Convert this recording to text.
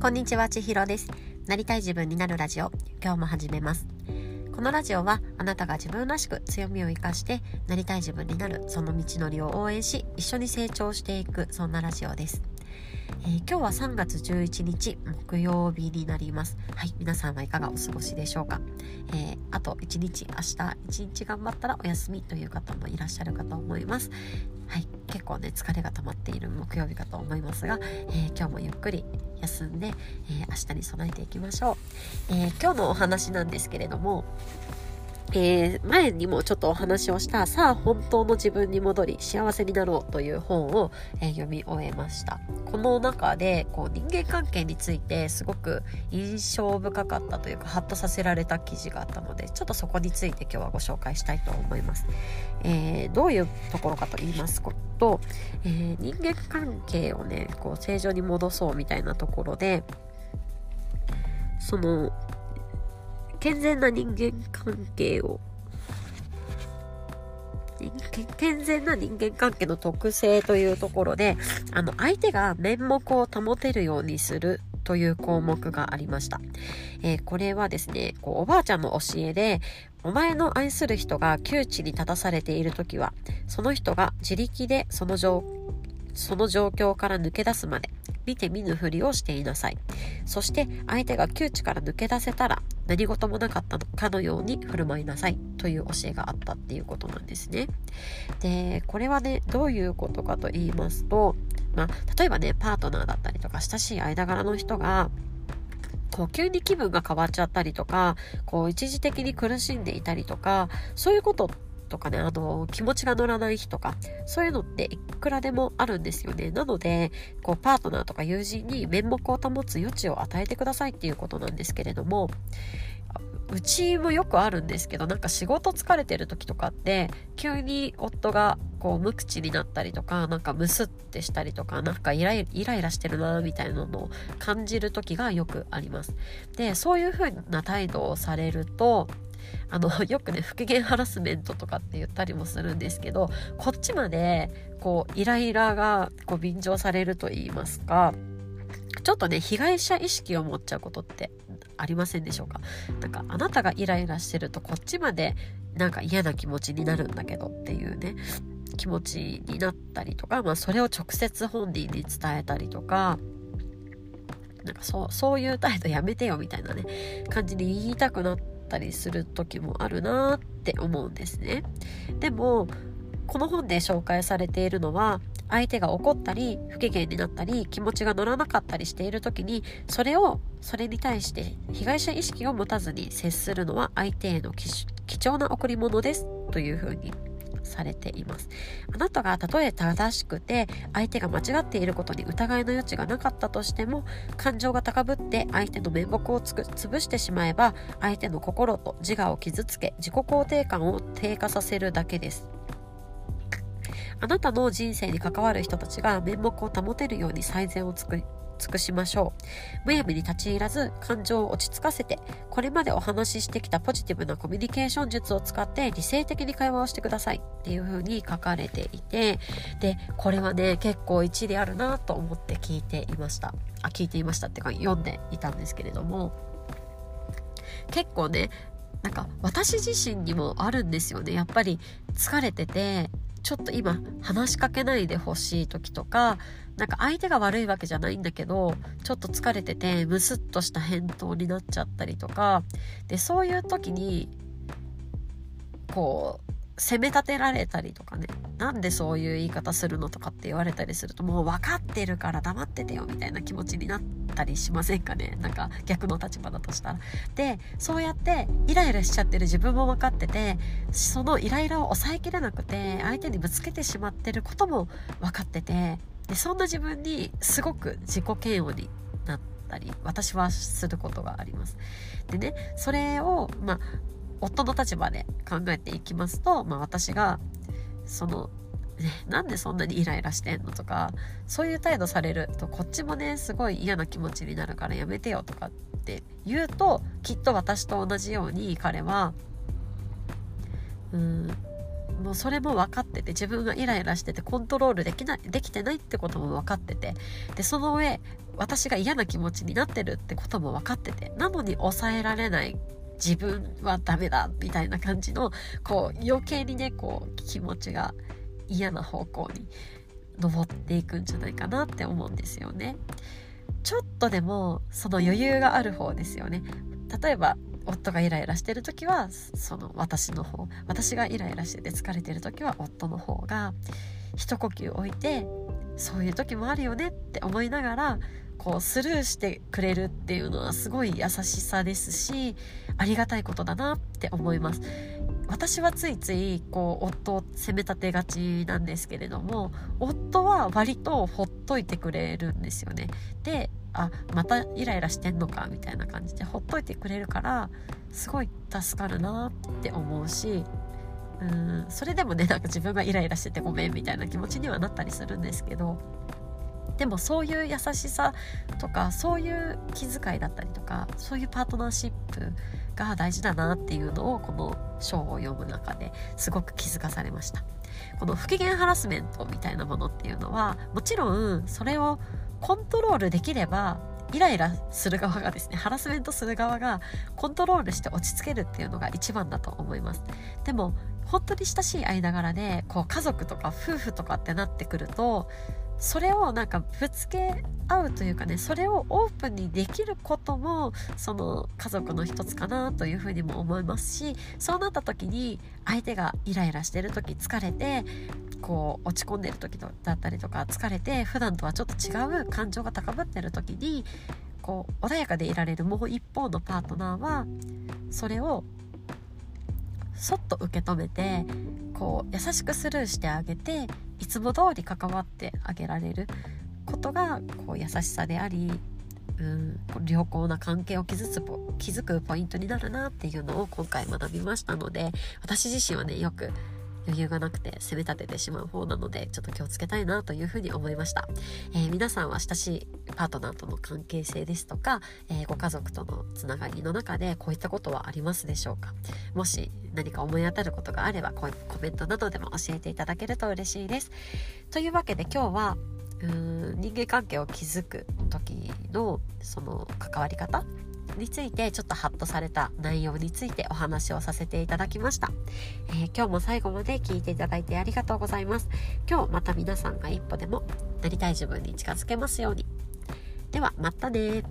こんにちは、ちひろです。なりたい自分になるラジオ、今日も始めます。このラジオはあなたが自分らしく強みを生かしてなりたい自分になる、その道のりを応援し一緒に成長していく、そんなラジオです。今日は3月11日木曜日になります。はい、皆さんはいかがお過ごしでしょうか。あと1日、明日1日頑張ったらお休みという方もいらっしゃるかと思います。はい、結構ね疲れが溜まっている木曜日かと思いますが、今日もゆっくり休んで、明日に備えていきましょう。今日のお話なんですけれども、前にもちょっとお話をしたさあ本当の自分に戻り幸せになろうという本を、読み終えました。この中でこう人間関係についてすごく印象深かったというかハッとさせられた記事があったので、ちょっとそこについて今日はご紹介したいと思います。どういうところかと言いますと、人間関係をねこう正常に戻そうみたいなところで、その健全な人間関係の特性というところで、相手が面目を保てるようにするという項目がありました。これはですね、こうおばあちゃんの教えで、お前の愛する人が窮地に立たされているときは、その人が自力でその状況から抜け出すまで見て見ぬふりをしていなさい。そして相手が窮地から抜け出せたら何事もなかったかのように振る舞いなさいという教えがあったっていうことなんですね。で、これはねどういうことかと言いますと、例えばねパートナーだったりとか親しい間柄の人がこう急に気分が変わっちゃったりとか、こう一時的に苦しんでいたりとか、そういうこととかね、気持ちが乗らない日とか、そういうのっていくらでもあるんですよね。なのでこうパートナーとか友人に面目を保つ余地を与えてくださいっていうことなんですけれども、うちもよくあるんですけど、なんか仕事疲れてる時とかって急に夫がこう無口になったりとか、なんかムスってしたりとか、なんかイライラしてるなみたいなのを感じる時がよくあります。で、そういう風な態度をされるとよくね不機嫌ハラスメントとかって言ったりもするんですけど、こっちまでこうイライラがこう便乗されると言いますか、ちょっとね被害者意識を持っちゃうことってありませんでしょうか。なんかあなたがイライラしてるとこっちまでなんか嫌な気持ちになるんだけどっていうね気持ちになったりとか、それを直接本人に伝えたりとか、なんかそういう態度やめてよみたいなね感じで言いたくなったりする時もあるなって思うんですね。でもこの本で紹介されているのは、相手が怒ったり不機嫌になったり気持ちが乗らなかったりしている時に、それに対して被害者意識を持たずに接するのは相手への貴重な贈り物ですというふうにされています。あなたがたとえ正しくて相手が間違っていることに疑いの余地がなかったとしても、感情が高ぶって相手の面目を潰してしまえば、相手の心と自我を傷つけ自己肯定感を低下させるだけです。あなたの人生に関わる人たちが面目を保てるように最善を尽くしましょう。むやみに立ち入らず感情を落ち着かせて、これまでお話ししてきたポジティブなコミュニケーション術を使って理性的に会話をしてくださいっていう風に書かれていて、でこれはね結構一理あるなと思って聞いていましたってか読んでいたんですけれども、結構ねなんか私自身にもあるんですよね。やっぱり疲れててちょっと今話しかけないでほしい時とか、なんか相手が悪いわけじゃないんだけどちょっと疲れててムスッとした返答になっちゃったりとかで、そういう時にこう責め立てられたりとかね、なんでそういう言い方するのとかって言われたりすると、もう分かってるから黙っててよみたいな気持ちになったりしませんかね。なんか逆の立場だとしたら。で、そうやってイライラしちゃってる自分も分かってて、そのイライラを抑えきれなくて相手にぶつけてしまってることも分かってて、でそんな自分にすごく自己嫌悪になったり私はすることがあります。でね、それを夫の立場で考えていきますと、私がその、なんでそんなにイライラしてんのとか、そういう態度されるとこっちもねすごい嫌な気持ちになるからやめてよとかって言うと、きっと私と同じように彼はもうそれも分かってて、自分がイライラしててコントロールできてないってことも分かってて、でその上私が嫌な気持ちになってるってことも分かってて、なのに抑えられない自分はダメだみたいな感じの、こう余計にね、こう気持ちが嫌な方向に上っていくんじゃないかなって思うんですよね。ちょっとでもその余裕がある方ですよね。例えば夫がイライラしてる時はその私の方、私がイライラしてて疲れてる時は夫の方が一呼吸置いて、そういう時もあるよねって思いながらこうスルーしてくれるっていうのはすごい優しさですし、ありがたいことだなって思います。私はついついこう夫を責め立てがちなんですけれども、夫は割とほっといてくれるんですよね。で、あ、またイライラしてんのかみたいな感じでほっといてくれるからすごい助かるなって思うし、それでもね、なんか自分がイライラしててごめんみたいな気持ちにはなったりするんですけど、でもそういう優しさとかそういう気遣いだったりとか、そういうパートナーシップが大事だなっていうのをこの章を読む中ですごく気づかされました。この不機嫌ハラスメントみたいなものっていうのは、もちろんそれをコントロールできれば、イライラする側がですね、ハラスメントする側がコントロールして落ち着けるっていうのが一番だと思います。でも本当に親しい間柄でこう家族とか夫婦とかってなってくると、それをなんかぶつけ合うというかね、それをオープンにできることもその家族の一つかなというふうにも思いますし、そうなった時に相手がイライラしてる時、疲れてこう落ち込んでる時だったりとか、疲れて普段とはちょっと違う感情が高ぶってる時にこう穏やかでいられるもう一方のパートナーはそれをそっと受け止めて、こう優しくスルーしてあげて、いつも通り関わってあげられることがこう優しさであり、良好な関係を築くポイントになるなっていうのを今回学びましたので、私自身はね、よく余裕がなくて攻め立ててしまう方なので、ちょっと気をつけたいなというふうに思いました。皆さんは親しいパートナーとの関係性ですとか、ご家族とのつながりの中でこういったことはありますでしょうか。もし何か思い当たることがあれば、コメントなどでも教えていただけると嬉しいです。というわけで今日は人間関係を築く時のその関わり方について、ちょっとハッとされた内容についてお話をさせていただきました。今日も最後まで聞いていただいてありがとうございます。今日また皆さんが一歩でもなりたい自分に近づけますように。ではまたね。